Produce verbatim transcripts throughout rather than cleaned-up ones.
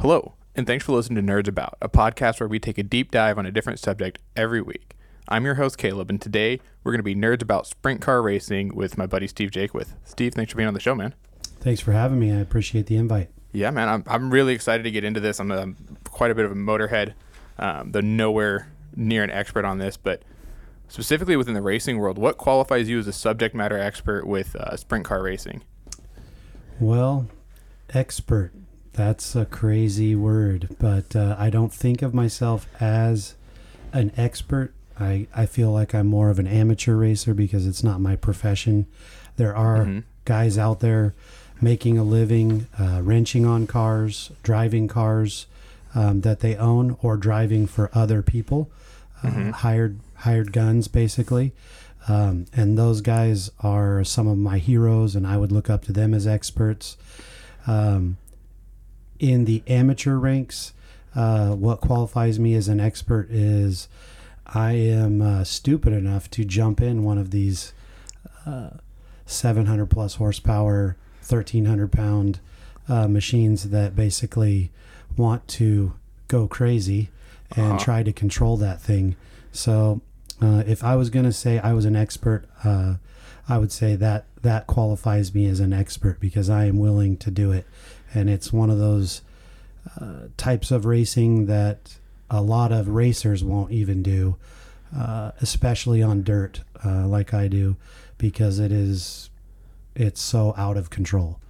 Hello, and thanks for listening to Nerds About, a podcast where we take a deep dive on a different subject every week. I'm your host, Caleb, and today we're going to be Nerds About Sprint Car Racing with my buddy, Steve Jake. With Steve, thanks for being on the show, man. Thanks for having me. I appreciate the invite. Yeah, man, I'm I'm really excited to get into this. I'm, I'm quite a bit of a motorhead, um, though nowhere near an expert on this, but specifically within the racing world, what qualifies you as a subject matter expert with uh, sprint car racing? Well, expert. That's a crazy word, but uh, I don't think of myself as an expert. I, I feel like I'm more of an amateur racer because it's not my profession. There are mm-hmm. guys out there making a living, uh, wrenching on cars, driving cars um, that they own or driving for other people, uh, mm-hmm. hired hired guns basically. Um, and those guys are some of my heroes, and I would look up to them as experts. Um In the amateur ranks, uh, what qualifies me as an expert is I am uh, stupid enough to jump in one of these uh, seven hundred plus horsepower, thirteen hundred pound uh, machines that basically want to go crazy and uh-huh. try to control that thing. So uh, if I was going to say I was an expert, uh, I would say that that qualifies me as an expert because I am willing to do it. And it's one of those uh, types of racing that a lot of racers won't even do, uh, especially on dirt uh, like I do, because it is it's so out of control.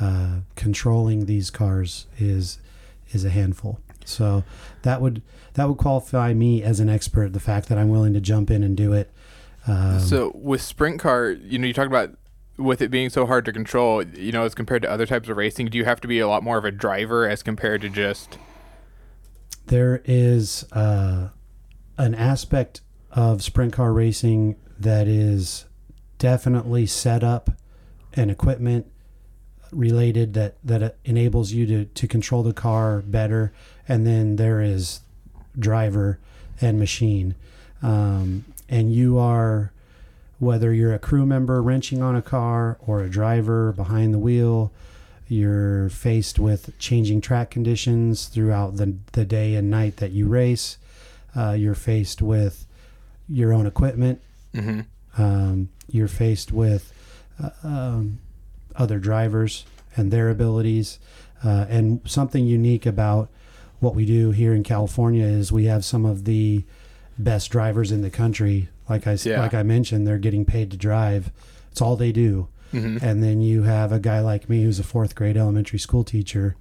Uh, controlling these cars is is a handful. So that would that would qualify me as an expert. The fact that I'm willing to jump in and do it. Um, so with sprint car, you know, you talk about. With it being so hard to control, you know, as compared to other types of racing, do you have to be a lot more of a driver as compared to just... There is uh, an aspect of sprint car racing that is definitely set up and equipment related that, that enables you to, to control the car better. And then there is driver and machine. Um, and you are... Whether you're a crew member wrenching on a car or a driver behind the wheel, you're faced with changing track conditions throughout the, the day and night that you race. Uh, you're faced with your own equipment. Mm-hmm. Um, you're faced with uh, um, other drivers and their abilities. Uh, and something unique about what we do here in California is we have some of the best drivers in the country. Like I, yeah. like I mentioned, they're getting paid to drive. It's all they do. Mm-hmm. And then you have a guy like me who's a fourth grade elementary school teacher,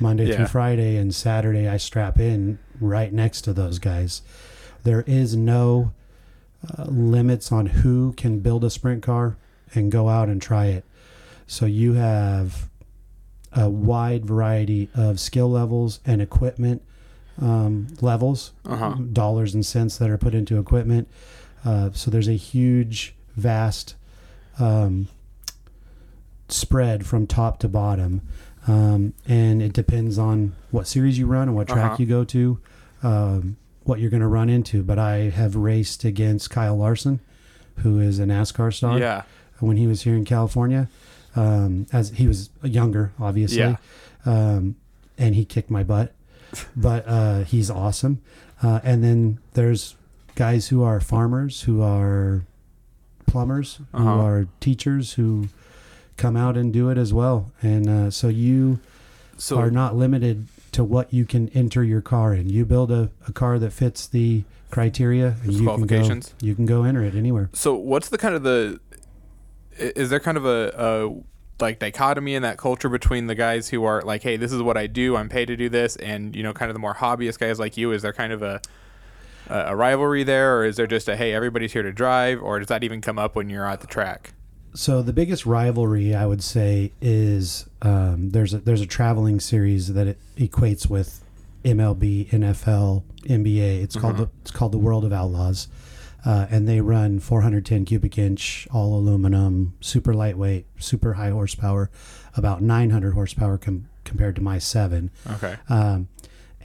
Monday yeah. through Friday, and Saturday I strap in right next to those guys. There is no uh, limits on who can build a sprint car and go out and try it. So you have a wide variety of skill levels and equipment um, levels, uh-huh. dollars and cents that are put into equipment. Uh, so there's a huge, vast um, spread from top to bottom. Um, and it depends on what series you run and what track uh-huh. you go to, um, what you're going to run into. But I have raced against Kyle Larson, who is a NASCAR star, yeah. when he was here in California. Um, as he was younger, obviously. Yeah. Um, and he kicked my butt. But uh, he's awesome. Uh, and then there's... guys who are farmers, who are plumbers, who uh-huh. are teachers, who come out and do it as well. And uh, so you so, are not limited to what you can enter your car in. You build a, a car that fits the criteria and you qualifications. Can go, you can go enter it anywhere. So what's the kind of the is there kind of a, a like dichotomy in that culture between the guys who are like, hey, this is what I do, I'm paid to do this, and you know, kind of the more hobbyist guys like you? Is there kind of a a rivalry there, or is there just a, hey, everybody's here to drive, or does that even come up when you're at the track? So the biggest rivalry I would say is um, there's a, there's a traveling series that it equates with M L B, N F L, N B A. It's mm-hmm. called the, it's called the World of Outlaws, uh, and they run four hundred ten cubic inch, all aluminum, super lightweight, super high horsepower, about nine hundred horsepower com- compared to my seven. Okay, um,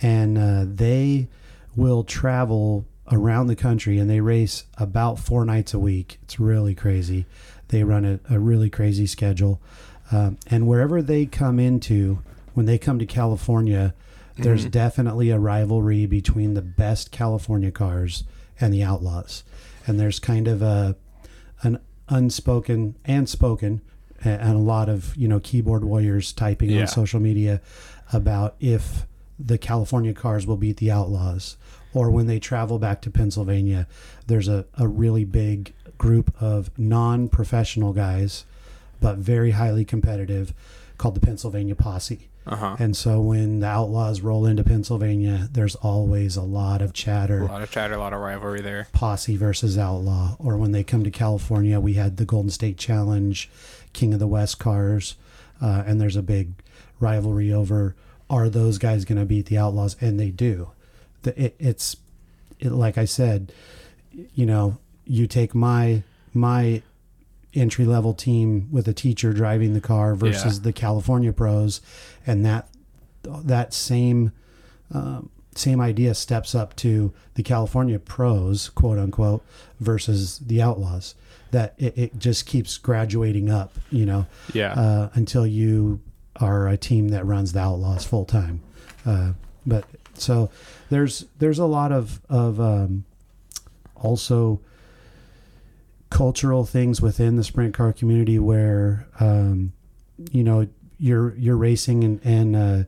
and uh, they. will travel around the country, and they race about four nights a week. It's really crazy. They run a, a really crazy schedule. Um, and wherever they come into, when they come to California, there's mm-hmm. definitely a rivalry between the best California cars and the Outlaws. And there's kind of a an unspoken and spoken, and a lot of, you know, keyboard warriors typing yeah. on social media about if the California cars will beat the Outlaws. Or when they travel back to Pennsylvania, there's a, a really big group of non-professional guys, but very highly competitive, called the Pennsylvania Posse. Uh-huh. And so when the Outlaws roll into Pennsylvania, there's always a lot of chatter. A lot of chatter, a lot of rivalry there. Posse versus Outlaw. Or when they come to California, we had the Golden State Challenge, King of the West cars, uh, and there's a big rivalry over, are those guys going to beat the Outlaws? And they do. It, it's it, like I said, you know, you take my my entry level team with a teacher driving the car versus yeah. the California pros, and that that same um, same idea steps up to the California pros, quote unquote, versus the Outlaws. That it, it just keeps graduating up, you know, yeah, uh, until you are a team that runs the Outlaws full time, uh, but. So there's there's a lot of, of um, also cultural things within the sprint car community where, um, you know, you're you're racing and, and uh,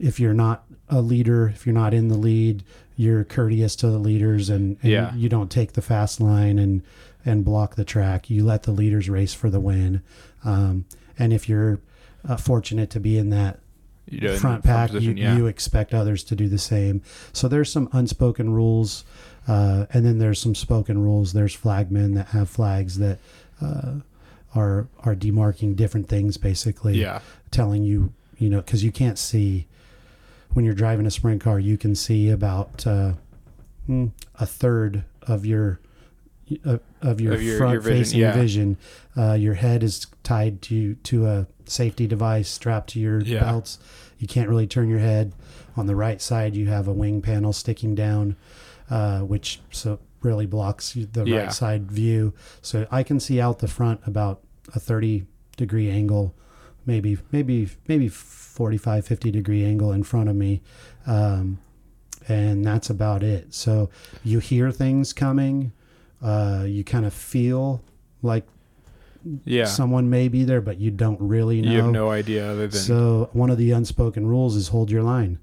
if you're not a leader, if you're not in the lead, you're courteous to the leaders and, and yeah. you don't take the fast line and, and block the track. You let the leaders race for the win. Um, and if you're uh, fortunate to be in that, You know, front pack, you, yeah. you expect others to do the same. So there's some unspoken rules, uh, and then there's some spoken rules. There's flagmen that have flags that uh, are are demarking different things, basically. Yeah. Telling you, you know, because you can't see when you're driving a sprint car. You can see about uh, a third of your uh, of your, your front-facing vision. Yeah. vision. Uh, your head is tied to to a safety device strapped to your yeah. belts. You can't really turn your head. On the right side, you have a wing panel sticking down, uh, which so really blocks the yeah. right side view. So I can see out the front about a thirty degree angle, maybe, maybe, maybe forty-five, fifty degree angle in front of me. Um, and that's about it. So you hear things coming, uh, you kind of feel like, yeah, someone may be there, but you don't really know. You have no idea. Other than so, one of the unspoken rules is hold your line.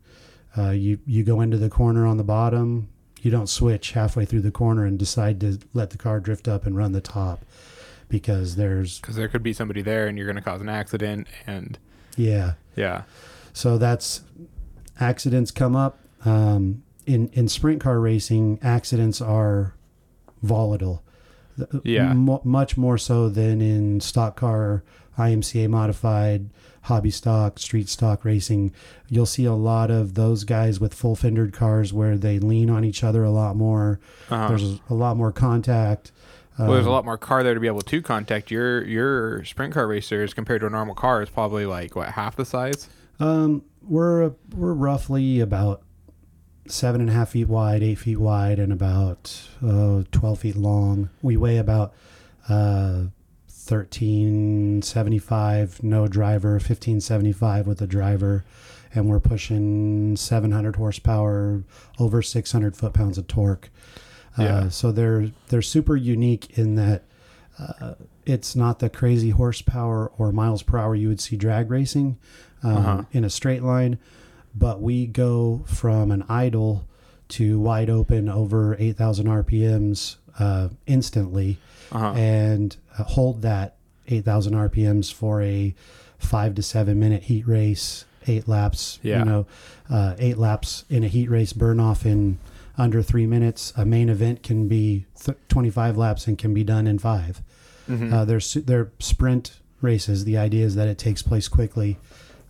Uh, you you go into the corner on the bottom. You don't switch halfway through the corner and decide to let the car drift up and run the top, because there's because there could be somebody there, and you're going to cause an accident. And yeah, yeah. So that's accidents come up um, in in sprint car racing. Accidents are volatile. Yeah, M- much more so than in stock car, I M C A modified, hobby stock, street stock racing. You'll see a lot of those guys with full fendered cars where they lean on each other a lot more. Uh-huh. There's a lot more contact. Well, um, there's a lot more car there to be able to contact. Your your sprint car racers compared to a normal car is probably like what, half the size? Um, we're we're roughly about seven and a half feet wide, eight feet wide, and about uh, twelve feet long. We weigh about uh, thirteen seventy-five, no driver, fifteen seventy-five with a driver, and we're pushing seven hundred horsepower, over six hundred foot-pounds of torque. Uh, yeah. So they're they're super unique in that uh, it's not the crazy horsepower or miles per hour you would see drag racing um, uh-huh. in a straight line. But we go from an idle to wide open over eight thousand R P Ms uh, instantly uh-huh. and uh, hold that eight thousand R P Ms for a five to seven minute heat race, eight laps, yeah. you know, uh, eight laps in a heat race burn off in under three minutes. A main event can be th- twenty-five laps and can be done in five. Mm-hmm. Uh, they're, they're sprint races. The idea is that it takes place quickly.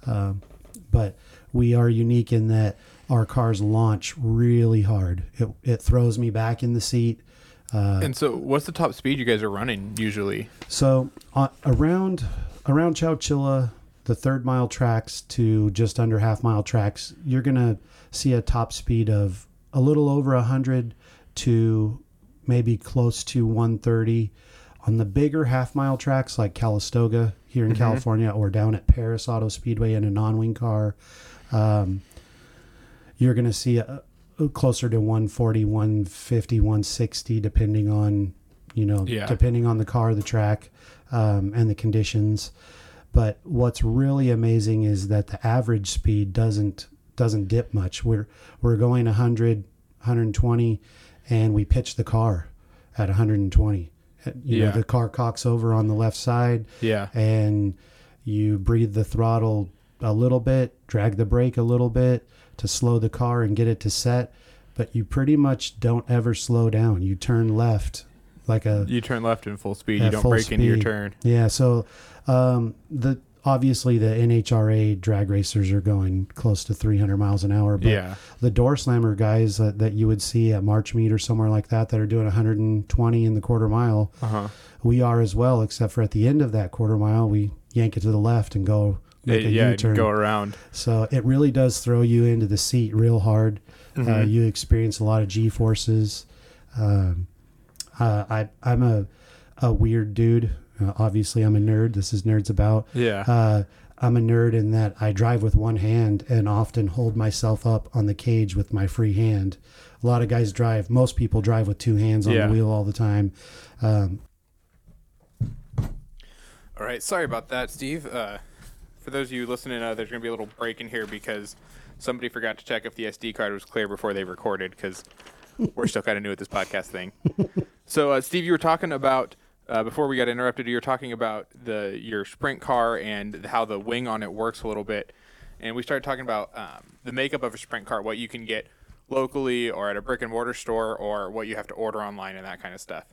Um, but we are unique in that our cars launch really hard. It it throws me back in the seat. Uh, and so what's the top speed you guys are running usually? So uh, around around Chowchilla, the third mile tracks to just under half mile tracks, you're going to see a top speed of a little over one hundred to maybe close to one thirty on the bigger half-mile tracks like Calistoga here in mm-hmm. California, or down at Paris Auto Speedway in a non-wing car, um, you're going to see a, a closer to one forty, one fifty, one sixty, depending on, you know, yeah. depending on the car, the track, um, and the conditions. But what's really amazing is that the average speed doesn't doesn't dip much. We're we're going one hundred, one twenty, and we pitch the car at one hundred twenty. You yeah. know, the car cocks over on the left side. Yeah. And you breathe the throttle a little bit, drag the brake a little bit to slow the car and get it to set, but you pretty much don't ever slow down. You turn left like a You turn left in full speed. You don't break speed. Into your turn. Yeah, so um the obviously the N H R A drag racers are going close to three hundred miles an hour, but yeah. the door slammer guys that, that you would see at March Meet or somewhere like that that are doing one hundred twenty in the quarter mile, uh-huh. we are as well, except for at the end of that quarter mile we yank it to the left and go make it, a yeah, U-turn. Go around. So it really does throw you into the seat real hard. Mm-hmm. Uh, you experience a lot of G-forces. Um, uh, I I'm a a weird dude. Uh, obviously, I'm a nerd. This is Nerds About. Yeah. Uh, I'm a nerd in that I drive with one hand and often hold myself up on the cage with my free hand. A lot of guys drive. Most people drive with two hands on yeah. the wheel all the time. Um, all right. Sorry about that, Steve. Uh, for those of you listening, uh, there's going to be a little break in here because somebody forgot to check if the S D card was clear before they recorded, because we're still kind of new at this podcast thing. So, uh, Steve, you were talking about... Uh, before we got interrupted, you were talking about the your sprint car and how the wing on it works a little bit. And we started talking about um, the makeup of a sprint car, what you can get locally or at a brick and mortar store, or what you have to order online and that kind of stuff.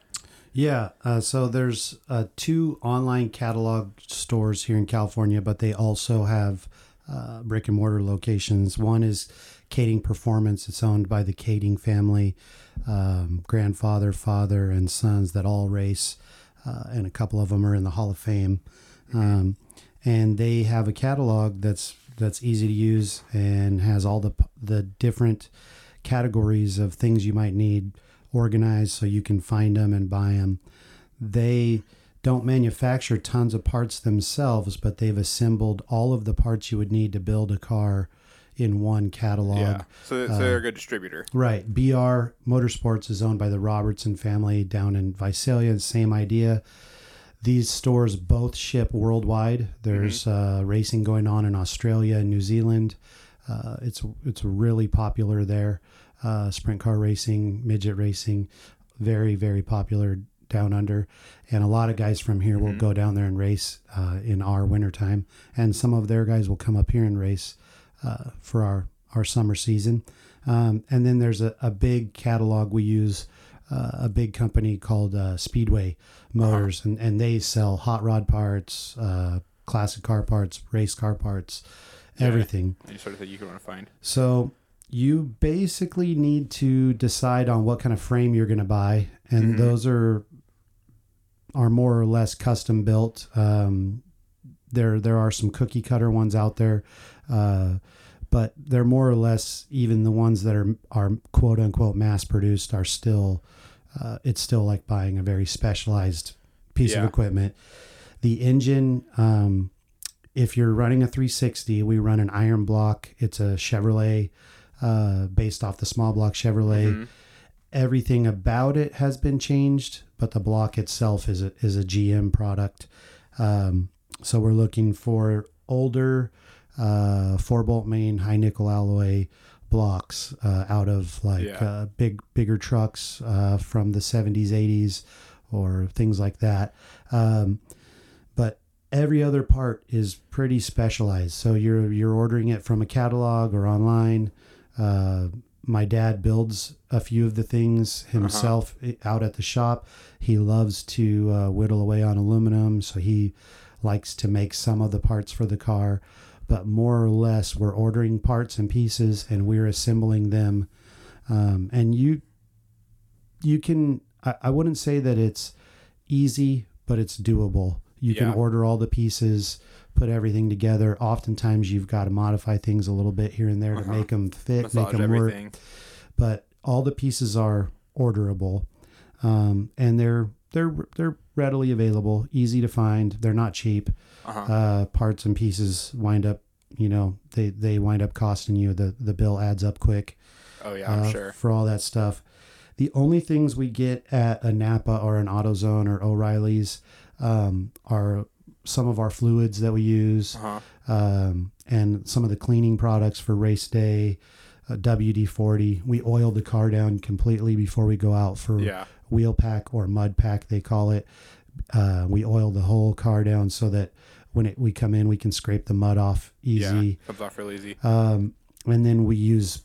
Yeah. Uh, so there's uh, two online catalog stores here in California, but they also have uh, brick and mortar locations. One is Kating Performance. It's owned by the Kating family, um, grandfather, father, and sons that all race. Uh, and a couple of them are in the Hall of Fame. Um, and they have a catalog that's that's easy to use and has all the the different categories of things you might need organized so you can find them and buy them. They don't manufacture tons of parts themselves, but they've assembled all of the parts you would need to build a car in one catalog. Yeah, so, so they're uh, a good distributor. Right. B R Motorsports is owned by the Robertson family down in Visalia. Same idea. These stores both ship worldwide. There's mm-hmm. uh, racing going on in Australia and New Zealand. Uh, it's it's really popular there. Uh, sprint car racing, midget racing, very, very popular down under. And a lot of guys from here mm-hmm. will go down there and race uh, in our wintertime. And some of their guys will come up here and race Uh, for our, our summer season. Um, and then there's a, a big catalog we use, uh, a big company called uh, Speedway Motors, uh-huh. and, and they sell hot rod parts, uh, classic car parts, race car parts, yeah. everything. Any sort of thing you can want to find. So you basically need to decide on what kind of frame you're going to buy, and mm-hmm. those are are more or less custom built. Um, there there are some cookie cutter ones out there. Uh, but they're more or less, even the ones that are, are quote unquote mass produced are still, uh, it's still like buying a very specialized piece yeah. of equipment. The engine, um, if you're running a three sixty, we run an iron block. It's a Chevrolet, uh, based off the small block Chevrolet. Mm-hmm. Everything about it has been changed, but the block itself is a, is a G M product. Um, so we're looking for older, uh, four bolt main, high nickel alloy blocks, uh, out of like, yeah. uh, big, bigger trucks, uh, from the seventies, eighties or things like that. Um, but every other part is pretty specialized. So you're, you're ordering it from a catalog or online. Uh, my dad builds a few of the things himself uh-huh. out at the shop. He loves to, uh, whittle away on aluminum. So he likes to make some of the parts for the car. But more or less, we're ordering parts and pieces, and we're assembling them. Um, and you, you can. I, I wouldn't say that it's easy, but it's doable. You yeah. can order all the pieces, put everything together. Oftentimes, you've got to modify things a little bit here and there uh-huh. to make them fit, massage make them everything. Work. But all the pieces are orderable, um, and they're they're they're readily available, easy to find. They're not cheap. Uh-huh. Uh, parts and pieces wind up, you know, they, they wind up costing you. The the bill adds up quick. Oh yeah, I'm uh, sure. For all that stuff. The only things we get at a Napa or an AutoZone or O'Reilly's um, are some of our fluids that we use, uh-huh. um, and some of the cleaning products for race day. Uh, W D forty. We oil the car down completely before we go out for yeah. wheel pack or mud pack, they call it. Uh, we oil the whole car down so that when it, we come in, we can scrape the mud off easy. Yeah, comes off real easy. Um, and then we use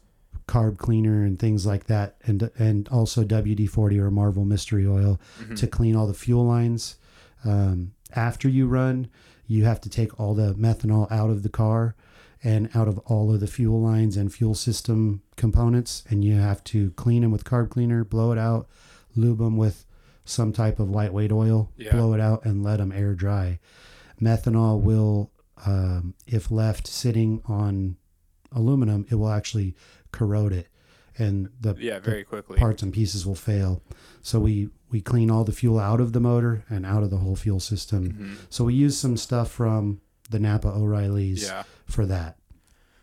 carb cleaner and things like that, and and also W D forty or Marvel Mystery Oil mm-hmm. to clean all the fuel lines. Um, after you run, you have to take all the methanol out of the car and out of all of the fuel lines and fuel system components, and you have to clean them with carb cleaner, blow it out, lube them with some type of lightweight oil, yeah. blow it out, and let them air dry. Methanol will, um, if left sitting on aluminum, it will actually corrode it, and the, yeah, very the quickly. parts and pieces will fail. So we, we clean all the fuel out of the motor and out of the whole fuel system. Mm-hmm. So we use some stuff from the Napa O'Reilly's yeah. for that.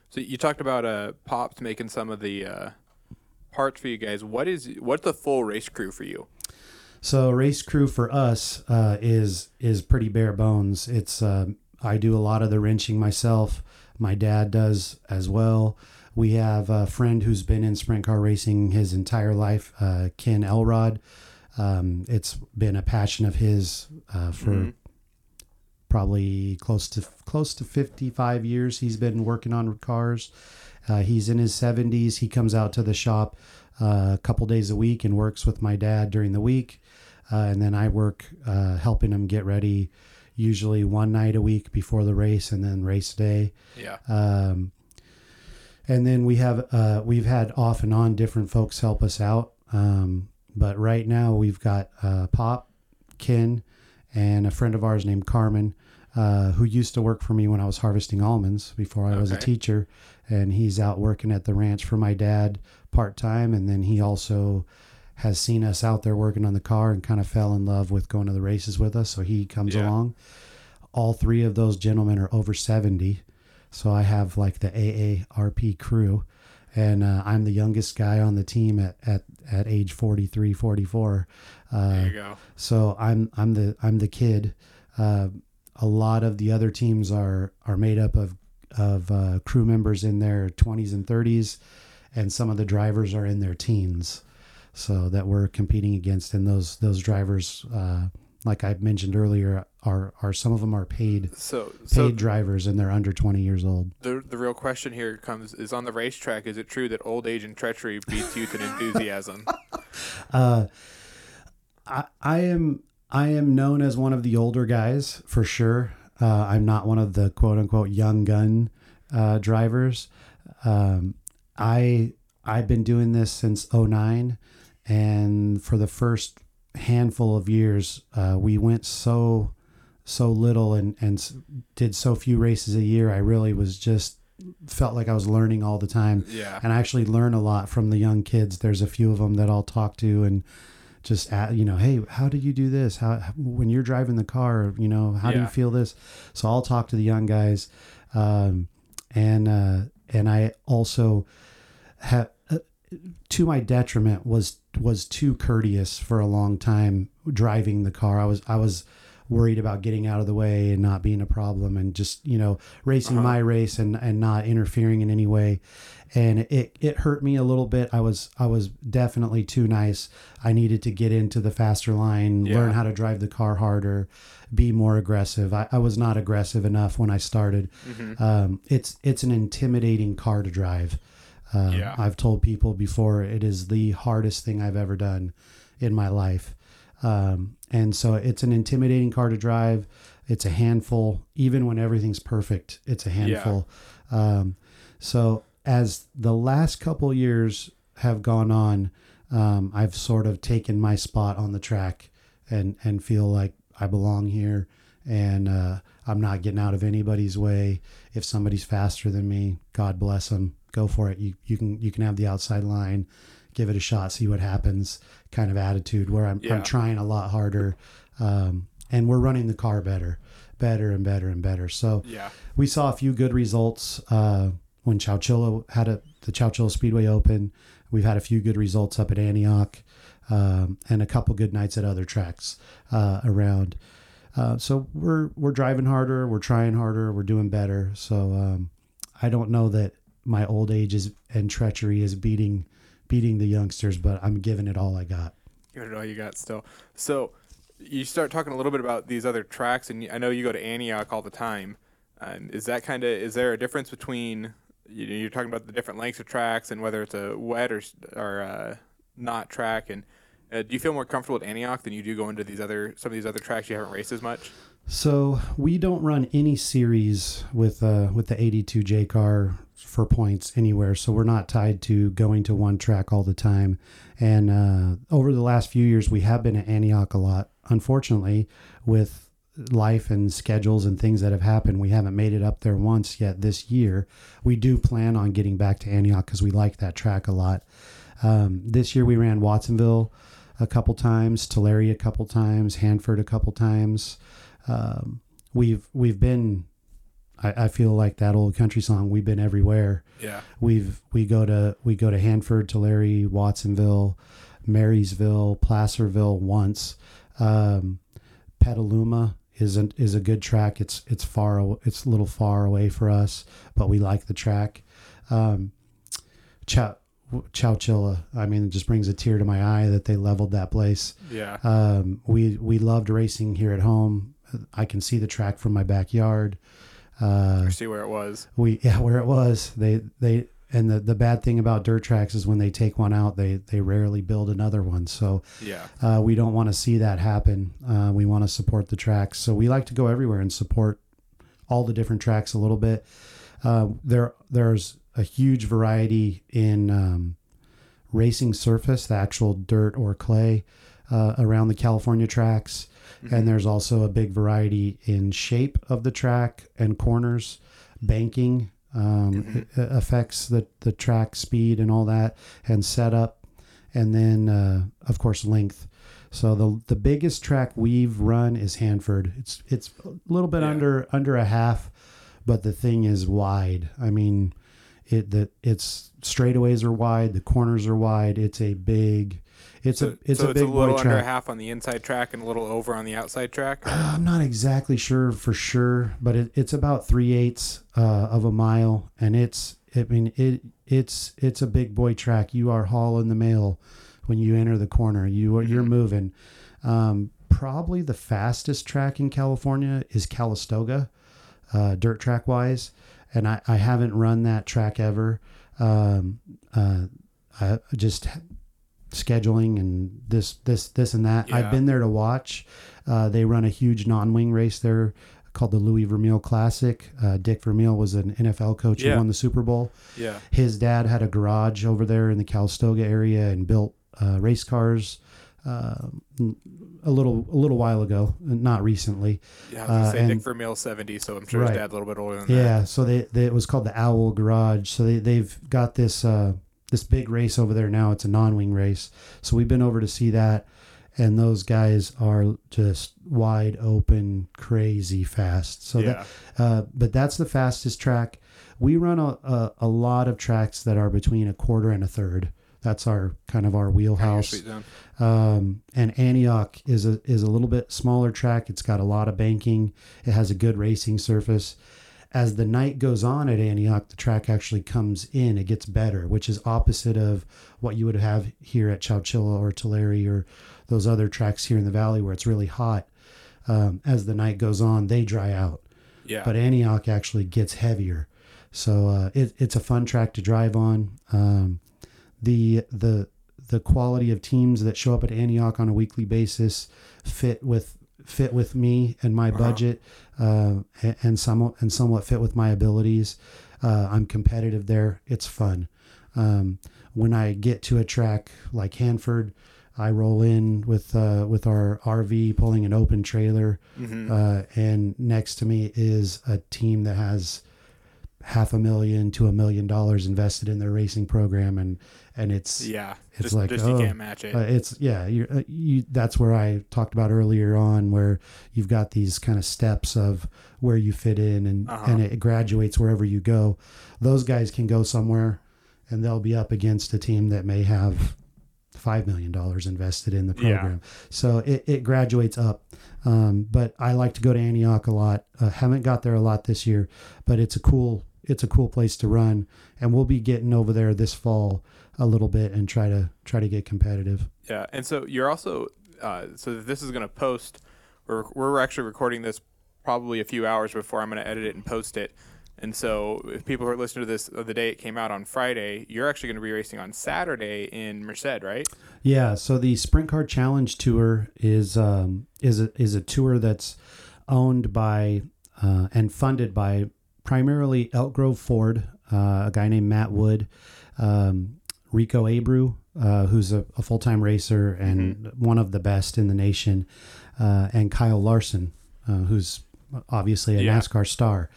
So you talked about uh, Pops making some of the uh, parts for you guys. What is what's the full race crew for you? So race crew for us uh, is is pretty bare bones. It's uh, I do a lot of the wrenching myself. My dad does as well. We have a friend who's been in sprint car racing his entire life, uh, Ken Elrod. Um, it's been a passion of his uh, for mm-hmm. probably close to close to fifty-five years. He's been working on cars. Uh, he's in his seventies. He comes out to the shop uh, a couple days a week and works with my dad during the week. Uh, and then I work uh, helping him get ready, usually one night a week before the race and then race day. Yeah. Um, and then we have uh, we've had off and on different folks help us out. Um, but right now we've got uh, Pop, Ken, and a friend of ours named Carmen, uh, who used to work for me when I was harvesting almonds before I okay. was a teacher. And he's out working at the ranch for my dad part-time. And then he also has seen us out there working on the car and kind of fell in love with going to the races with us. So he comes yeah. along. All three of those gentlemen are over seventy. So I have like the A A R P crew. And uh, I'm the youngest guy on the team at, at, at age forty-three, forty-four. Uh, there you go. So I'm I'm the I'm the kid. Uh, a lot of the other teams are are made up of of uh, crew members in their twenties and thirties, and some of the drivers are in their teens. So that we're competing against, and those those drivers, uh, like I mentioned earlier, are are some of them are paid so, so paid drivers, and they're under twenty years old. The the real question here comes is on the racetrack. Is it true that old age and treachery beats youth and enthusiasm? uh, I I am I am known as one of the older guys for sure. Uh, I'm not one of the quote unquote young gun uh, drivers. Um, I I've been doing this since oh nine, and for the first handful of years, uh, we went so so little and and did so few races a year. I really was just felt like I was learning all the time. Yeah, and I actually learn a lot from the young kids. There's a few of them that I'll talk to and just at, you know, hey, how do you do this? How when you're driving the car, you know, how yeah. do you feel this? So I'll talk to the young guys, um, and uh, and I also have, uh, to my detriment, was was too courteous for a long time driving the car. I was I was worried about getting out of the way and not being a problem, and just, you know, racing uh-huh. my race and and not interfering in any way. And it, it hurt me a little bit. I was I was definitely too nice. I needed to get into the faster line, yeah. learn how to drive the car harder, be more aggressive. I, I was not aggressive enough when I started. Mm-hmm. Um, it's it's an intimidating car to drive. Uh, yeah. I've told people before, it is the hardest thing I've ever done in my life. Um, and so it's an intimidating car to drive. It's a handful. Even when everything's perfect, it's a handful. Yeah. Um, so... As the last couple years have gone on, um, I've sort of taken my spot on the track and, and feel like I belong here, and uh, I'm not getting out of anybody's way. If somebody's faster than me, God bless them. Go for it. You you can you can have the outside line. give it a shot, see what happens kind of attitude, where I'm, yeah. I'm trying a lot harder. Um, and we're running the car better, better and better and better. So yeah. we saw a few good results uh, when Chowchilla had a, the Chowchilla Speedway Open. We've had a few good results up at Antioch um, and a couple good nights at other tracks uh, around. Uh, so we're we're driving harder, we're trying harder, we're doing better. So um, I don't know that my old age is and treachery is beating beating the youngsters, but I'm giving it all I got. Giving it all you got still. So you start talking a little bit about these other tracks, and I know you go to Antioch all the time. Um, is that kind of is there a difference between you know, you're talking about the different lengths of tracks and whether it's a wet or or uh, not track and Uh, do you feel more comfortable at Antioch than you do going to these other some of these other tracks you haven't raced as much? So we don't run any series with uh, with the eighty-two J car for points anywhere, so we're not tied to going to one track all the time. And uh, over the last few years, we have been at Antioch a lot. Unfortunately, with life and schedules and things that have happened, we haven't made it up there once yet this year. We do plan on getting back to Antioch because we like that track a lot. Um, this year we ran Watsonville a couple times, Tulare a couple times, Hanford a couple times. Um, we've we've been, I, I feel like that old country song, we've been everywhere. Yeah. We've we go to we go to Hanford, Tulare, Watsonville, Marysville, Placerville once. Um, Petaluma is an, is a good track. It's it's far it's a little far away for us, but we like the track. Um, Chow. Chowchilla, I mean, it just brings a tear to my eye that they leveled that place. Yeah. Um, we we loved racing here at home. I can see the track from my backyard. Uh, I see where it was. We yeah, where it was. They they and the, the bad thing about dirt tracks is when they take one out, they they rarely build another one. So yeah, uh, we don't want to see that happen. Uh, we want to support the tracks, so we like to go everywhere and support all the different tracks a little bit. Uh, there there's. a huge variety in um, racing surface, the actual dirt or clay uh, around the California tracks. Mm-hmm. And there's also a big variety in shape of the track and corners. Banking um, mm-hmm. it, it affects the, the track speed and all that and setup. And then, uh, of course, length. So the the biggest track we've run is Hanford. It's it's a little bit yeah. under under a half, but the thing is wide. I mean... It that it's straightaways are wide, the corners are wide. It's a big, it's so, a it's so a big it's a little boy under track. Half on the inside track and a little over on the outside track. Uh, I'm not exactly sure for sure, but it, it's about three eighths uh, of a mile, and it's I mean it it's it's a big boy track. You are hauling the mail when you enter the corner. You are, you're moving. Um, probably the fastest track in California is Calistoga, uh, dirt track wise. And I, I haven't run that track ever. Um, uh, I just scheduling and this, this, this and that. Yeah. I've been there to watch. Uh, they run a huge non-wing race there called the Louis Vermeil Classic. Uh, Dick Vermeil was an N F L coach yeah. who won the Super Bowl. Yeah. His dad had a garage over there in the Calistoga area and built uh, race cars uh, a little a little while ago, not recently. Yeah, I was uh, say and, Dick Vermeil seventy, so I'm sure right. his dad's a little bit older than yeah, that. Yeah, so they, they it was called the Owl Garage. So they, they've got this uh, this big race over there now. It's a non-wing race. So we've been over to see that, and those guys are just wide open, crazy fast. So yeah. that, uh, but that's the fastest track. We run a, a, a lot of tracks that are between a quarter and a third. That's our kind of our wheelhouse. Um, and Antioch is a, is a little bit smaller track. It's got a lot of banking. It has a good racing surface. As the night goes on at Antioch, the track actually comes in, it gets better, which is opposite of what you would have here at Chowchilla or Tulare or those other tracks here in the Valley where it's really hot. Um, as the night goes on, they dry out, yeah. but Antioch actually gets heavier. So, uh, it, it's a fun track to drive on. Um, The the the quality of teams that show up at Antioch on a weekly basis fit with fit with me and my uh-huh. budget, uh, and, and some and somewhat fit with my abilities. Uh, I'm competitive there. It's fun. Um, when I get to a track like Hanford, I roll in with uh, with our R V pulling an open trailer, mm-hmm. uh, and next to me is a team that has half a million to a million dollars invested in their racing program, and and it's yeah it's just, like just oh, you can't match it. Uh, it's yeah you uh, you that's where I talked about earlier on, where you've got these kind of steps of where you fit in, and uh-huh. and it graduates wherever you go. Those guys can go somewhere and they'll be up against a team that may have five million dollars invested in the program. Yeah. So it, it graduates up. Um, but I like to go to Antioch a lot. Uh, haven't got there a lot this year, but it's a cool it's a cool place to run, and we'll be getting over there this fall a little bit and try to try to get competitive. Yeah. And so you're also, uh, so this is going to post, we're, we're actually recording this probably a few hours before I'm going to edit it and post it. And so if people who are listening to this the day it came out on Friday, you're actually going to be racing on Saturday in Merced, right? Yeah. So the Sprint Car Challenge Tour is, um, is a, is a tour that's owned by, uh, and funded by, primarily Elk Grove Ford, uh, a guy named Matt Wood, um, Rico Abreu, uh, who's a, a full-time racer and mm-hmm. one of the best in the nation, uh, and Kyle Larson, uh, who's obviously a yeah. NASCAR star.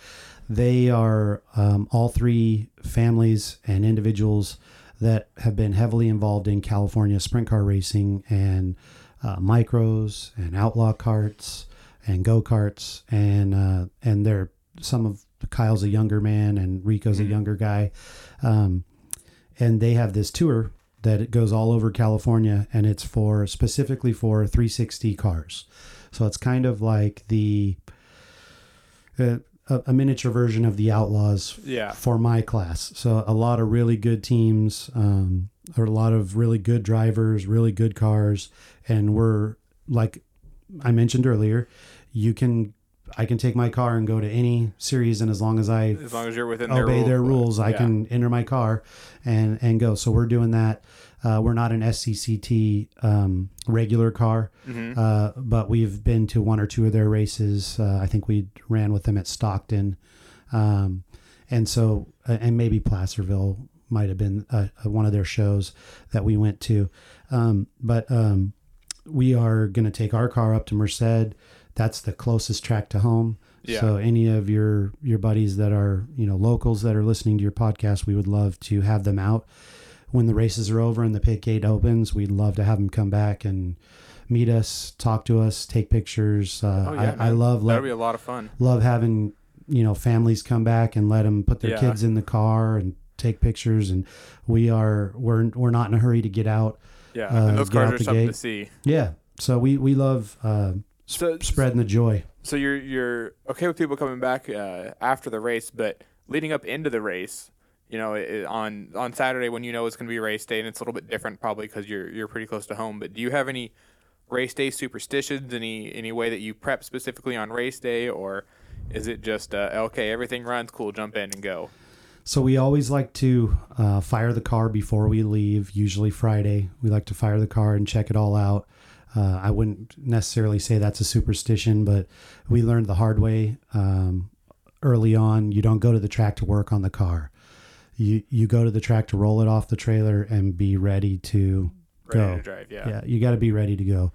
They are um, all three families and individuals that have been heavily involved in California sprint car racing, and uh, micros and outlaw carts and go-karts, and uh, and they're some of Kyle's a younger man and Rico's a younger guy. Um, and they have this tour that it goes all over California, and it's for specifically for three sixty cars. So it's kind of like the, uh, a, a miniature version of the Outlaws yeah. for my class. So a lot of really good teams, um, or a lot of really good drivers, really good cars. And we're, like I mentioned earlier, you can, I can take my car and go to any series, and as long as I as long as you're within obey their, rule, their rules, yeah. I can enter my car and, and go. So we're doing that. Uh, we're not an S C C T um, regular car, mm-hmm. uh, but we've been to one or two of their races. Uh, I think we ran with them at Stockton, um, and so and maybe Placerville might have been uh, one of their shows that we went to. Um, but um, we are going to take our car up to Merced. That's the closest track to home. Yeah. So any of your, your buddies that are, you know, locals that are listening to your podcast, we would love to have them out when the races are over and the pit gate opens. We'd love to have them come back and meet us, talk to us, take pictures. Uh, oh, yeah, I, I love, that'd be a lot of fun. Love having, you know, families come back and let them put their yeah. kids in the car and take pictures. And we are, we're, we're not in a hurry to get out. Yeah. Uh, and those cars are something gate. to see. Yeah. So we, we love, uh, So, spreading the joy. So you're you're okay with people coming back uh, after the race, but leading up into the race, you know, it, on on Saturday when you know it's going to be race day, and it's a little bit different probably because you're you're pretty close to home. But do you have any race day superstitions? Any any way that you prep specifically on race day, or is it just uh, okay, everything runs cool, jump in and go? So we always like to uh, fire the car before we leave. Usually Friday, we like to fire the car and check it all out. Uh, I wouldn't necessarily say that's a superstition, but we learned the hard way um, early on. You don't go to the track to work on the car. You you go to the track to roll it off the trailer and be ready to ready go. To drive, yeah. yeah, you got to be ready to go.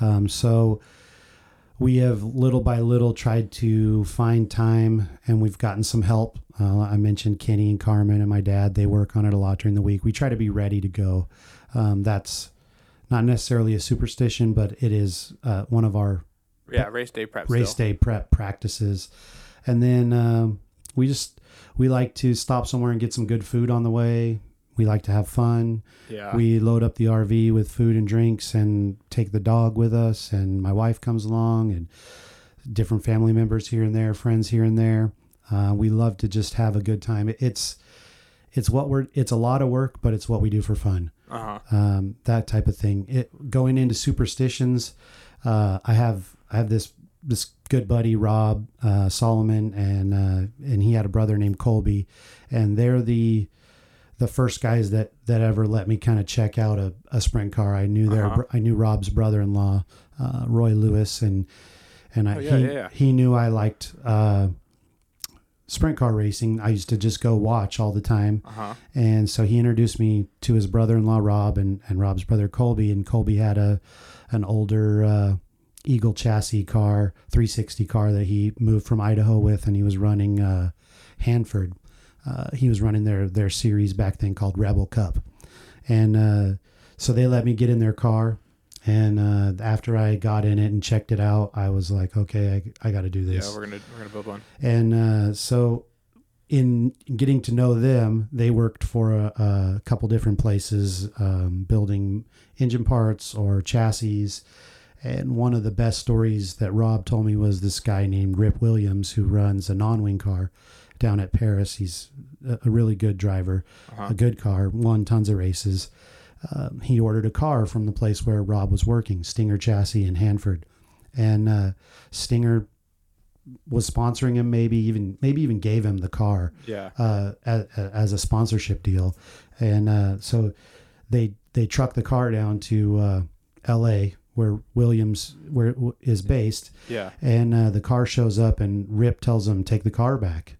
Um, so we have little by little tried to find time, and we've gotten some help. Uh, I mentioned Kenny and Carmen and my dad. They work on it a lot during the week. We try to be ready to go. Um, that's not necessarily a superstition, but it is uh, one of our yeah pe- race day prep race still. day prep practices. And then um, we just we like to stop somewhere and get some good food on the way. We like to have fun. Yeah, we load up the R V with food and drinks, and take the dog with us. And my wife comes along, and different family members here and there, friends here and there. Uh, we love to just have a good time. It's it's what we're it's a lot of work, but it's what we do for fun. Uh-huh. Um, that type of thing. It, going into superstitions, uh, I have I have this this good buddy Rob uh, Solomon, and uh, and he had a brother named Colby, and they're the the first guys that, that ever let me kind of check out a, a sprint car. I knew their uh-huh. I knew Rob's brother-in-law, uh, Roy Lewis, and and I, oh, yeah, he yeah, yeah. he knew I liked uh, sprint car racing. I used to just go watch all the time. Uh-huh. And so he introduced me to his brother-in-law, Rob, and, and Rob's brother, Colby. And Colby had a, an older uh, Eagle chassis car, three sixty car that he moved from Idaho with, and he was running uh, Hanford. uh, he was running their their series back then called Rebel Cup. And uh, so they let me get in their car. And uh, after I got in it and checked it out, I was like, okay, I, I got to do this. Yeah, we're gonna we're gonna build one. And uh, so, in getting to know them, they worked for a, a couple different places, um, building engine parts or chassis. And one of the best stories that Rob told me was this guy named Rip Williams, who runs a non-wing car down at Paris. He's a, a really good driver, uh-huh. a good car, won tons of races. Um, he ordered a car from the place where Rob was working, Stinger Chassis in Hanford, and uh, Stinger was sponsoring him, maybe even maybe even gave him the car, yeah, uh, as, as a sponsorship deal. And uh, so they they trucked the car down to uh, L A where Williams where is based, yeah. And uh, the car shows up, and Rip tells him, "Take the car back.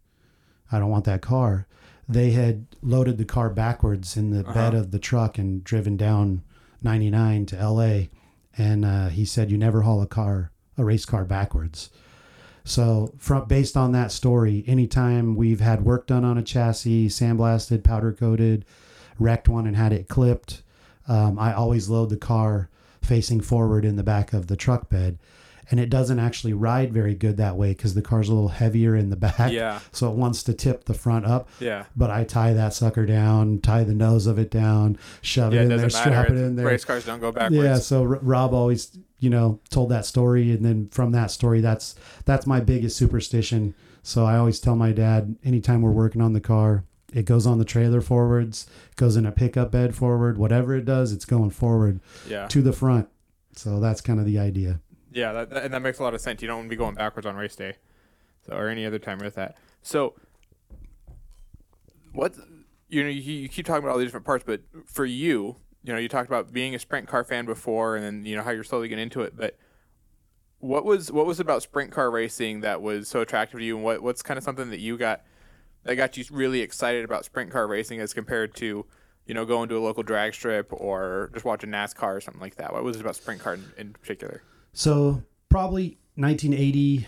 I don't want that car." They had loaded the car backwards in the uh-huh. bed of the truck and driven down ninety-nine to L A. And uh, he said, you never haul a car, a race car backwards. So from, based on that story, anytime we've had work done on a chassis, sandblasted, powder coated, wrecked one and had it clipped, um, I always load the car facing forward in the back of the truck bed. And it doesn't actually ride very good that way because the car's a little heavier in the back. Yeah. So it wants to tip the front up. Yeah. But I tie that sucker down, tie the nose of it down, shove yeah, it in it there, strap it, it in there. Race cars don't go backwards. Yeah. So R- Rob always, you know, told that story. And then from that story, that's that's my biggest superstition. So I always tell my dad, anytime we're working on the car, it goes on the trailer forwards, goes in a pickup bed forward. Whatever it does, it's going forward yeah. to the front. So that's kind of the idea. Yeah, that, that, and that makes a lot of sense. You don't want to be going backwards on race day, so or any other time with that. So, what you know, you, you keep talking about all these different parts, but for you, you know, you talked about being a sprint car fan before, and then you know how you're slowly getting into it. But what was what was about sprint car racing that was so attractive to you, and what what's kind of something that you got that got you really excited about sprint car racing as compared to you know going to a local drag strip or just watching NASCAR or something like that? What was it about sprint car in, in particular? So probably nineteen eighty,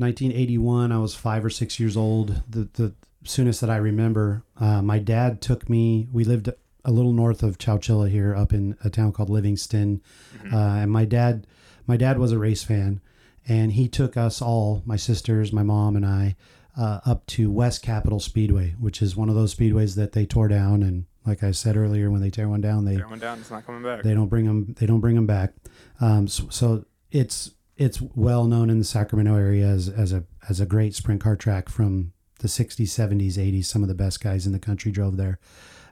nineteen eighty-one, I was five or six years old. The the soonest that I remember, uh, my dad took me, we lived a little north of Chowchilla here up in a town called Livingston. Mm-hmm. Uh, and my dad, my dad was a race fan, and he took us all, my sisters, my mom and I, uh, up to West Capitol Speedway, which is one of those speedways that they tore down. And like I said earlier, when they tear one down, they tear one down, it's not coming back. They don't bring them, they don't bring them back. Um, so, so It's it's well known in the Sacramento area as, as a as a great sprint car track from the sixties, seventies, eighties. Some of the best guys in the country drove there.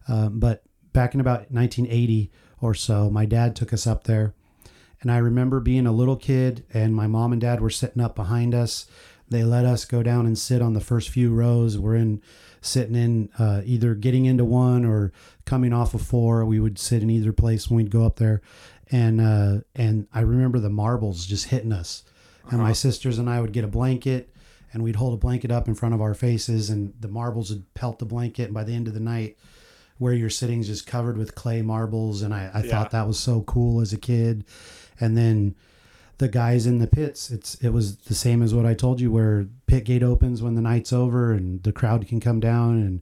Um, but back in about nineteen eighty or so, my dad took us up there. And I remember being a little kid, and my mom and dad were sitting up behind us. They let us go down and sit on the first few rows. We're in sitting in uh, either getting into one or coming off of four. We would sit in either place when we'd go up there. And uh, and I remember the marbles just hitting us. And uh-huh. my sisters and I would get a blanket, and we'd hold a blanket up in front of our faces, and the marbles would pelt the blanket. And by the end of the night, where you're sitting is just covered with clay marbles. And I, I yeah. thought that was so cool as a kid. And then the guys in the pits, it's it was the same as what I told you, where pit gate opens when the night's over, and the crowd can come down and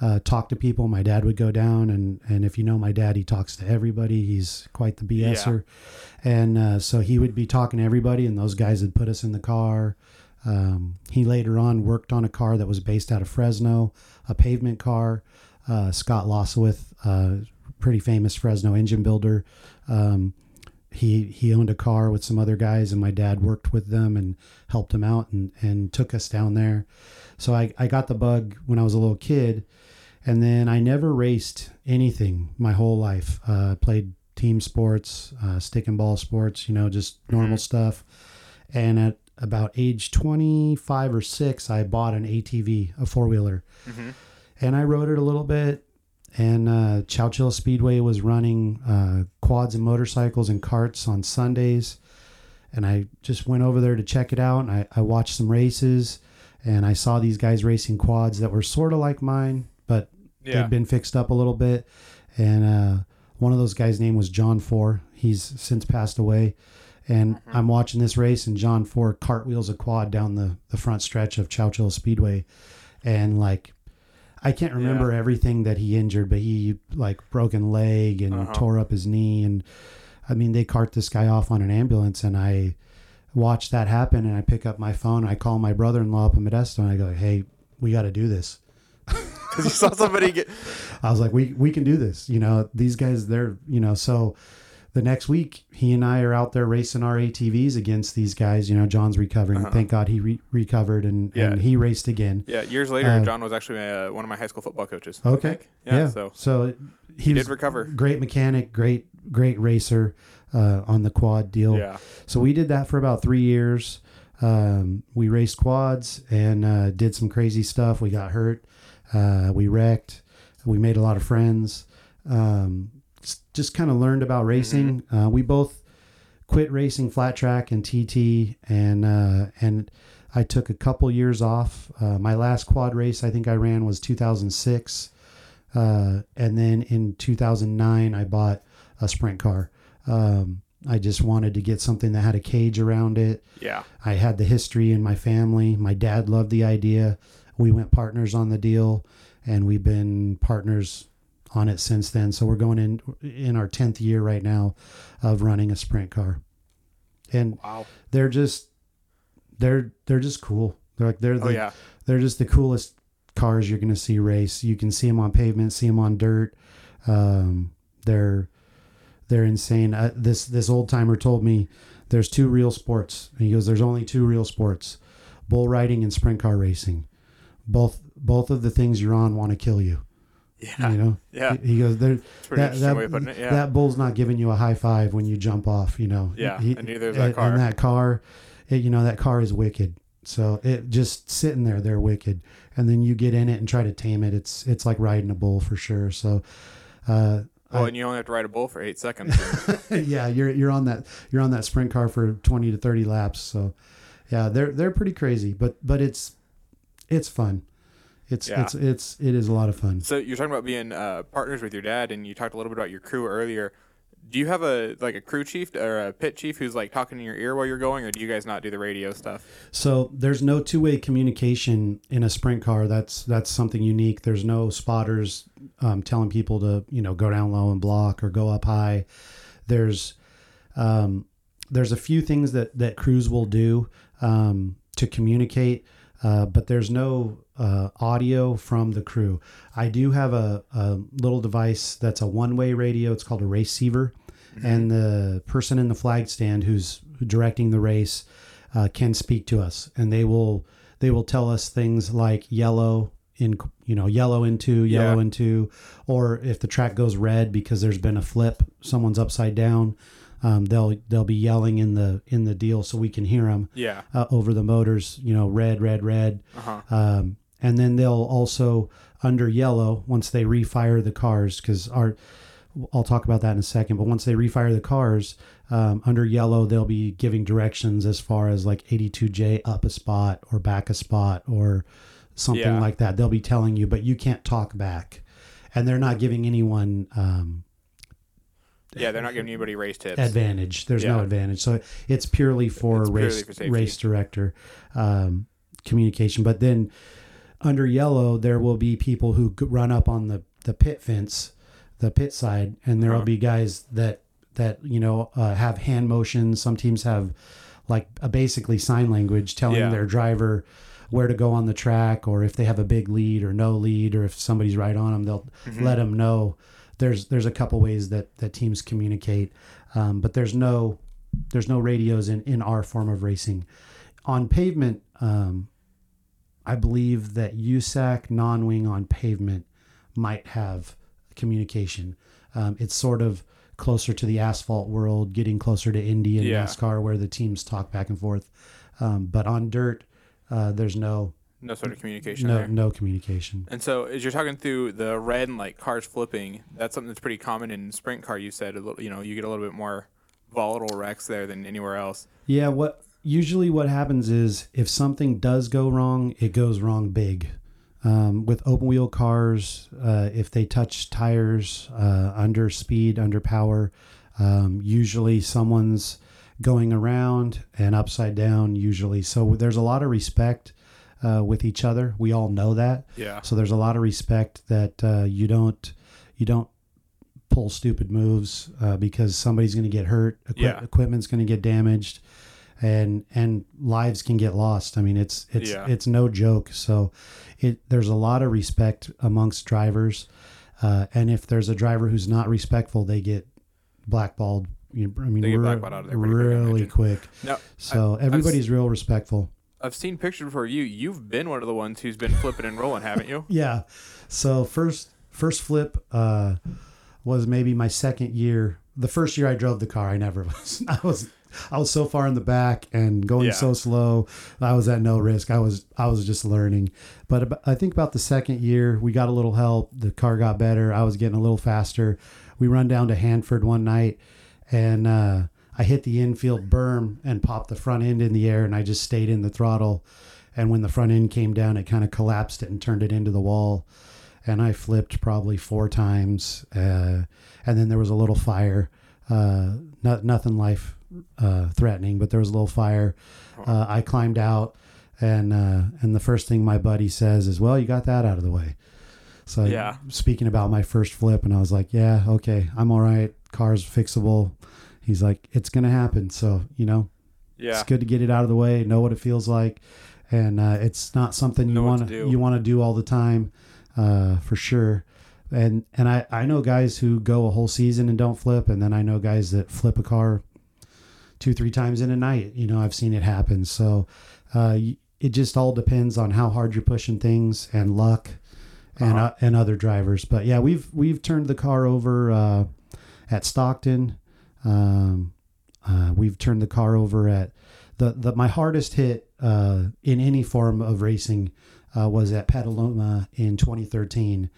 Uh, talk to people. My dad would go down, and and if you know my dad, he talks to everybody. He's quite the BSer, yeah. and uh, so he would be talking to everybody, and those guys would put us in the car. Um, he later on worked on a car that was based out of Fresno, a pavement car. Uh, Scott Lossowith, uh, pretty famous Fresno engine builder. Um, he he owned a car with some other guys, and my dad worked with them and helped him out, and and took us down there. So I I got the bug when I was a little kid. And then I never raced anything my whole life. Uh, played team sports, uh, stick and ball sports, you know, just normal stuff. And at about age twenty-five or six, I bought an A T V, a four-wheeler. Mm-hmm. And I rode it a little bit. And uh, Chowchilla Speedway was running uh, quads and motorcycles and carts on Sundays. And I just went over there to check it out. And I, I watched some races. And I saw these guys racing quads that were sort of like mine. But yeah. they'd been fixed up a little bit. And uh, one of those guys' name was John Four. He's since passed away. And mm-hmm. I'm watching this race, and John Four cartwheels a quad down the, the front stretch of Chowchilla Speedway. And, like, I can't remember yeah. everything that he injured, but he like broke a leg and uh-huh. tore up his knee. And I mean, they cart this guy off on an ambulance, and I watched that happen. And I pick up my phone, and I call my brother-in-law up in Modesto, and I go, "Hey, we got to do this." Because you saw somebody get. I was like, "We we can do this." You know, these guys, they're you know so. The next week, he and I are out there racing our A T Vs against these guys. You know, John's recovering. Uh-huh. Thank God he re- recovered and, yeah. and he raced again. Yeah, years later, uh, John was actually uh, one of my high school football coaches. Okay. Yeah, yeah. So, so it, he, he was did recover. Great mechanic, great, great racer uh, on the quad deal. Yeah. So we did that for about three years. Um, we raced quads and uh, did some crazy stuff. We got hurt. Uh, we wrecked. We made a lot of friends. Um just kind of learned about racing. Mm-hmm. Uh, we both quit racing flat track and T T, and uh, and I took a couple years off. Uh, my last quad race I think I ran was two thousand six. Uh, and then in two thousand nine, I bought a sprint car. Um, I just wanted to get something that had a cage around it. Yeah. I had the history in my family. My dad loved the idea. We went partners on the deal, and we've been partners on it since then. So we're going in in our tenth year right now of running a sprint car. And wow. they're just they're they're just cool. They're like they're the, oh, yeah. they're just the coolest cars you're going to see race. You can see them on pavement, see them on dirt. Um they're they're insane. Uh, this this old timer told me there's two real sports. And he goes, there's only two real sports: bull riding and sprint car racing. Both both of the things you're on want to kill you. Yeah. You know, yeah. He goes, that, that, yeah. that bull's not giving you a high five when you jump off, you know. Yeah, he, and neither is that car. And that car, it, you know, that car is wicked. So it just sitting there, they're wicked. And then you get in it and try to tame it. It's it's like riding a bull for sure. So, uh, well, I, and you only have to ride a bull for eight seconds. yeah, you're you're on that you're on that sprint car for twenty to thirty laps. So, yeah, they're they're pretty crazy, but but it's it's fun. It's, yeah. it's, it's, it is a lot of fun. So you're talking about being uh, partners with your dad, and you talked a little bit about your crew earlier. Do you have a, like a crew chief or a pit chief who's like talking in your ear while you're going, or do you guys not do the radio stuff? So there's no two way communication in a sprint car. That's, that's something unique. There's no spotters um, telling people to, you know, go down low and block or go up high. There's, um, there's a few things that, that crews will do um, to communicate. Uh, but there's no uh, audio from the crew. I do have a, a little device that's a one-way radio. It's called a receiver. Mm-hmm. And the person in the flag stand who's directing the race uh, can speak to us. And they will they will tell us things like yellow in, you know, yellow into, yellow yeah. into. Or if the track goes red because there's been a flip, someone's upside down. Um, they'll they'll be yelling in the in the deal so we can hear them. Yeah. Uh, over the motors, you know, red, red, red. Uh-huh. Um, and then they'll also under yellow once they refire the cars, because our I'll talk about that in a second. But once they refire the cars um, under yellow, they'll be giving directions as far as like eighty-two J up a spot or back a spot or something yeah. like that. They'll be telling you, but you can't talk back, and they're not giving anyone. Um, Yeah, they're not giving anybody race tips. Advantage. There's yeah. no advantage. So it's purely for it's race purely for race director um, communication. But then under yellow, there will be people who run up on the, the pit fence, the pit side, and there will uh-huh. be guys that, that you know, uh, have hand motions. Some teams have like a basically sign language telling yeah. their driver where to go on the track, or if they have a big lead or no lead, or if somebody's right on them, they'll mm-hmm. let them know. There's there's a couple ways that, that teams communicate, um, but there's no there's no radios in, in our form of racing. On pavement, um, I believe that U S A C non-wing on pavement might have communication. Um, it's sort of closer to the asphalt world, getting closer to Indy and yeah. NASCAR where the teams talk back and forth. Um, but on dirt, uh, there's no... No sort of communication no, there. No communication. And so as you're talking through the red and like cars flipping, that's something that's pretty common in sprint car. You said, a little, you know, you get a little bit more volatile wrecks there than anywhere else. Yeah. What usually what happens is if something does go wrong, it goes wrong big. Um, with open wheel cars, uh, if they touch tires uh, under speed, under power, um, usually someone's going around and upside down usually. So there's a lot of respect uh, with each other. We all know that. Yeah. So there's a lot of respect that uh, you don't you don't pull stupid moves uh, because somebody's going to get hurt. Equi- yeah. Equipment's going to get damaged, and and lives can get lost. I mean, it's it's yeah. it's no joke. So it there's a lot of respect amongst drivers, uh, and if there's a driver who's not respectful, they get blackballed. You know, I mean, they get blackballed out of there really quick. No, so I, everybody's I've, real respectful. I've seen pictures before. You you've been one of the ones who's been flipping and rolling, haven't you? Yeah. So first first flip uh, was maybe my second year. The first year I drove the car, I never was. I was I was so far in the back and going yeah. so slow. I was at no risk. I was I was just learning. But about, I think about the second year, we got a little help. The car got better. I was getting a little faster. We run down to Hanford one night, and uh, I hit the infield berm and popped the front end in the air, and I just stayed in the throttle. And when the front end came down, it kind of collapsed it and turned it into the wall. And I flipped probably four times. Uh, and then there was a little fire. Uh, not, nothing life uh, threatening, but there was a little fire. Uh, I climbed out, and uh, and the first thing my buddy says is, well, you got that out of the way. So yeah. Speaking about my first flip, and I was like, yeah, okay, I'm all right. Car's fixable. He's like, it's going to happen. So, you know, yeah. It's good to get it out of the way, know what it feels like. And uh, it's not something you want to you want to do all the time, uh, for sure. And and I, I know guys who go a whole season and don't flip. And then I know guys that flip a car two, three times in a night. You know, I've seen it happen. So uh, it just all depends on how hard you're pushing things and luck. Uh-huh. And uh, and other drivers, but yeah, we've we've turned the car over uh, at Stockton. Um, uh, we've turned the car over at the the my hardest hit uh, in any form of racing uh, was at Petaluma in twenty thirteen.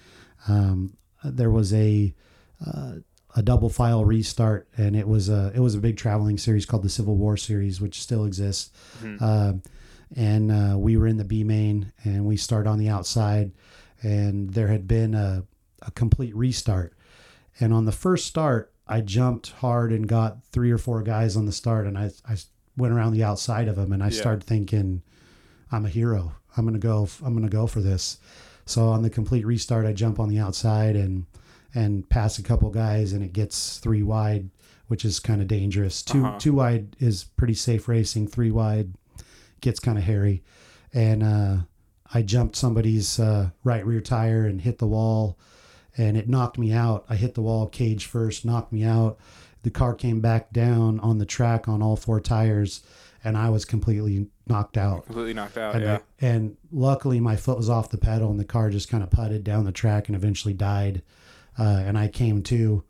Um, there was a uh, a double file restart, and it was a it was a big traveling series called the Civil War Series, which still exists. Mm-hmm. Uh, and uh, we were in the B main, and we started on the outside. And there had been a, a complete restart. And on the first start, I jumped hard and got three or four guys on the start. And I, I went around the outside of them, and I yeah. started thinking, I'm a hero. I'm going to go, I'm going to go for this. So on the complete restart, I jump on the outside and, and pass a couple guys, and it gets three wide, which is kind of dangerous. Two, uh-huh. two wide is pretty safe racing. Three wide gets kind of hairy. And, uh, I jumped somebody's uh, right rear tire and hit the wall, and it knocked me out. I hit the wall cage first, knocked me out. The car came back down on the track on all four tires, and I was completely knocked out. Completely knocked out, and yeah. I, and luckily, my foot was off the pedal, and the car just kind of putted down the track and eventually died. Uh, and I came to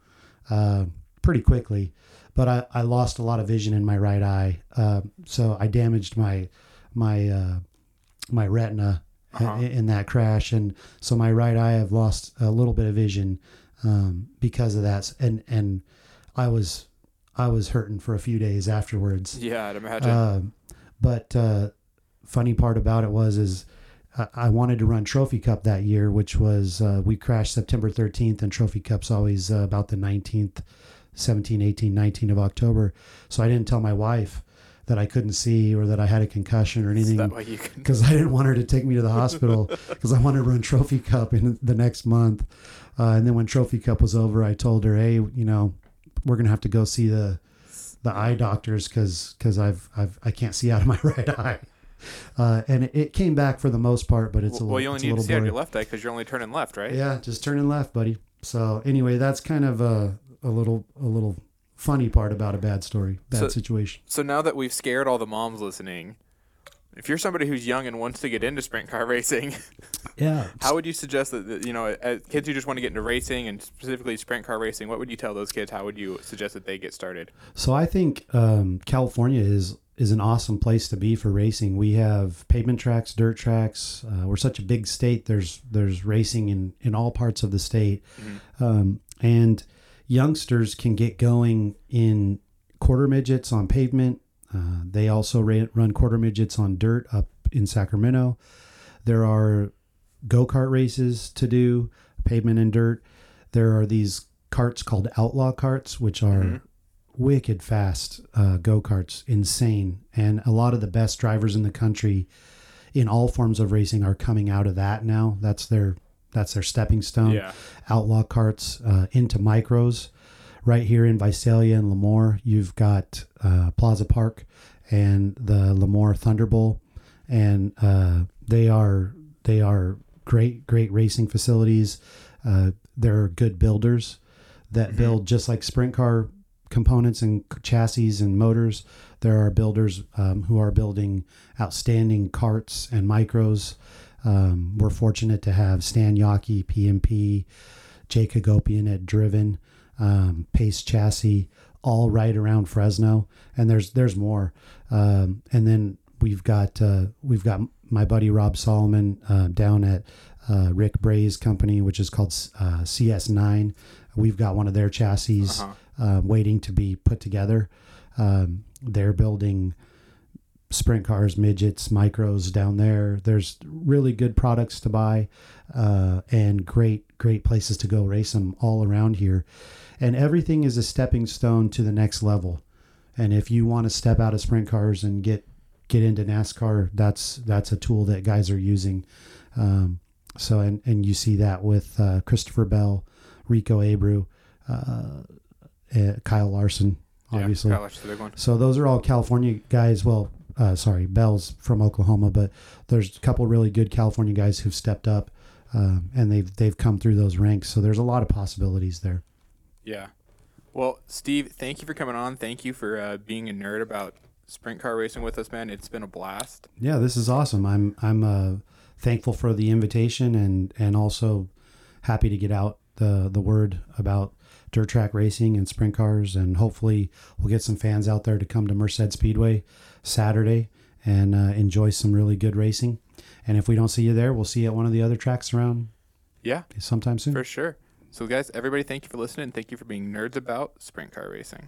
uh, pretty quickly, but I, I lost a lot of vision in my right eye. Uh, so I damaged my my uh, my retina. Uh-huh. In that crash, and so my right eye, I've lost a little bit of vision um, because of that, and and I was I was hurting for a few days afterwards. Yeah, I'd imagine. Uh, but uh, funny part about it was is I, I wanted to run Trophy Cup that year, which was uh, we crashed September thirteenth, and Trophy Cup's always uh, about the nineteenth, seventeenth, eighteenth, nineteenth of October. So I didn't tell my wife that I couldn't see or that I had a concussion or anything, because I didn't want her to take me to the hospital because I wanted to run Trophy Cup in the next month. Uh, and then when Trophy Cup was over, I told her, hey, you know, we're going to have to go see the the eye doctors because because I've, I've, I can't see out of my right eye. Uh, and it, it came back for the most part, but it's well, a little Well, you only need to see blurry. Out of your left eye because you're only turning left, right? Yeah, just turning left, buddy. So anyway, that's kind of a, a little a little... funny part about a bad story, bad so, situation. So now that we've scared all the moms listening, if you're somebody who's young and wants to get into sprint car racing, yeah, how would you suggest that, you know, as kids who just want to get into racing and specifically sprint car racing, what would you tell those kids? How would you suggest that they get started? So I think um, California is is an awesome place to be for racing. We have pavement tracks, dirt tracks. Uh, we're such a big state. There's there's racing in, in all parts of the state. Mm-hmm. Um, and youngsters can get going in quarter midgets on pavement. Uh, they also ra- run quarter midgets on dirt up in Sacramento. There are go-kart races to do, pavement and dirt. There are these carts called outlaw carts, which are mm-hmm. wicked fast uh, go-karts, insane. And a lot of the best drivers in the country, in all forms of racing are coming out of that now. That's their that's their stepping stone. Yeah. Outlaw carts uh, into micros. Right here in Visalia and Lemoore, you've got uh, Plaza Park and the Lemoore Thunderbolt, and uh, they are they are great great racing facilities. Uh, they're good builders that mm-hmm. build just like sprint car components and chassis and motors. There are builders um, who are building outstanding carts and micros. Um, we're fortunate to have Stan Yockey, P M P, Jake Hagopian at Driven, um, Pace Chassis, all right around Fresno. And there's there's more. Um, and then we've got uh, we've got my buddy Rob Solomon uh, down at uh, Rick Bray's company, which is called uh, C S nine. We've got one of their chassis uh-huh. uh, waiting to be put together. Um, they're building sprint cars, midgets, micros down there. There's really good products to buy uh, and great, great places to go race them all around here. And everything is a stepping stone to the next level. And if you want to step out of sprint cars and get get into NASCAR, that's that's a tool that guys are using. Um, so and, and you see that with uh, Christopher Bell, Rico Abreu, uh, uh, Kyle Larson, obviously. Yeah, Kyle Larson's the big one. So those are all California guys. Well, uh, sorry, Bell's from Oklahoma, but there's a couple really good California guys who've stepped up, um, and they've they've come through those ranks. So there's a lot of possibilities there. Yeah. Well, Steve, thank you for coming on. Thank you for uh, being a nerd about sprint car racing with us, man. It's been a blast. Yeah, this is awesome. I'm I'm uh, thankful for the invitation and and also happy to get out the the word about dirt track racing and sprint cars, and hopefully we'll get some fans out there to come to Merced Speedway Saturday and uh, enjoy some really good racing. And if we don't see you there, we'll see you at one of the other tracks around yeah sometime soon for sure. So guys, everybody, thank you for listening. Thank you for being nerds about sprint car racing.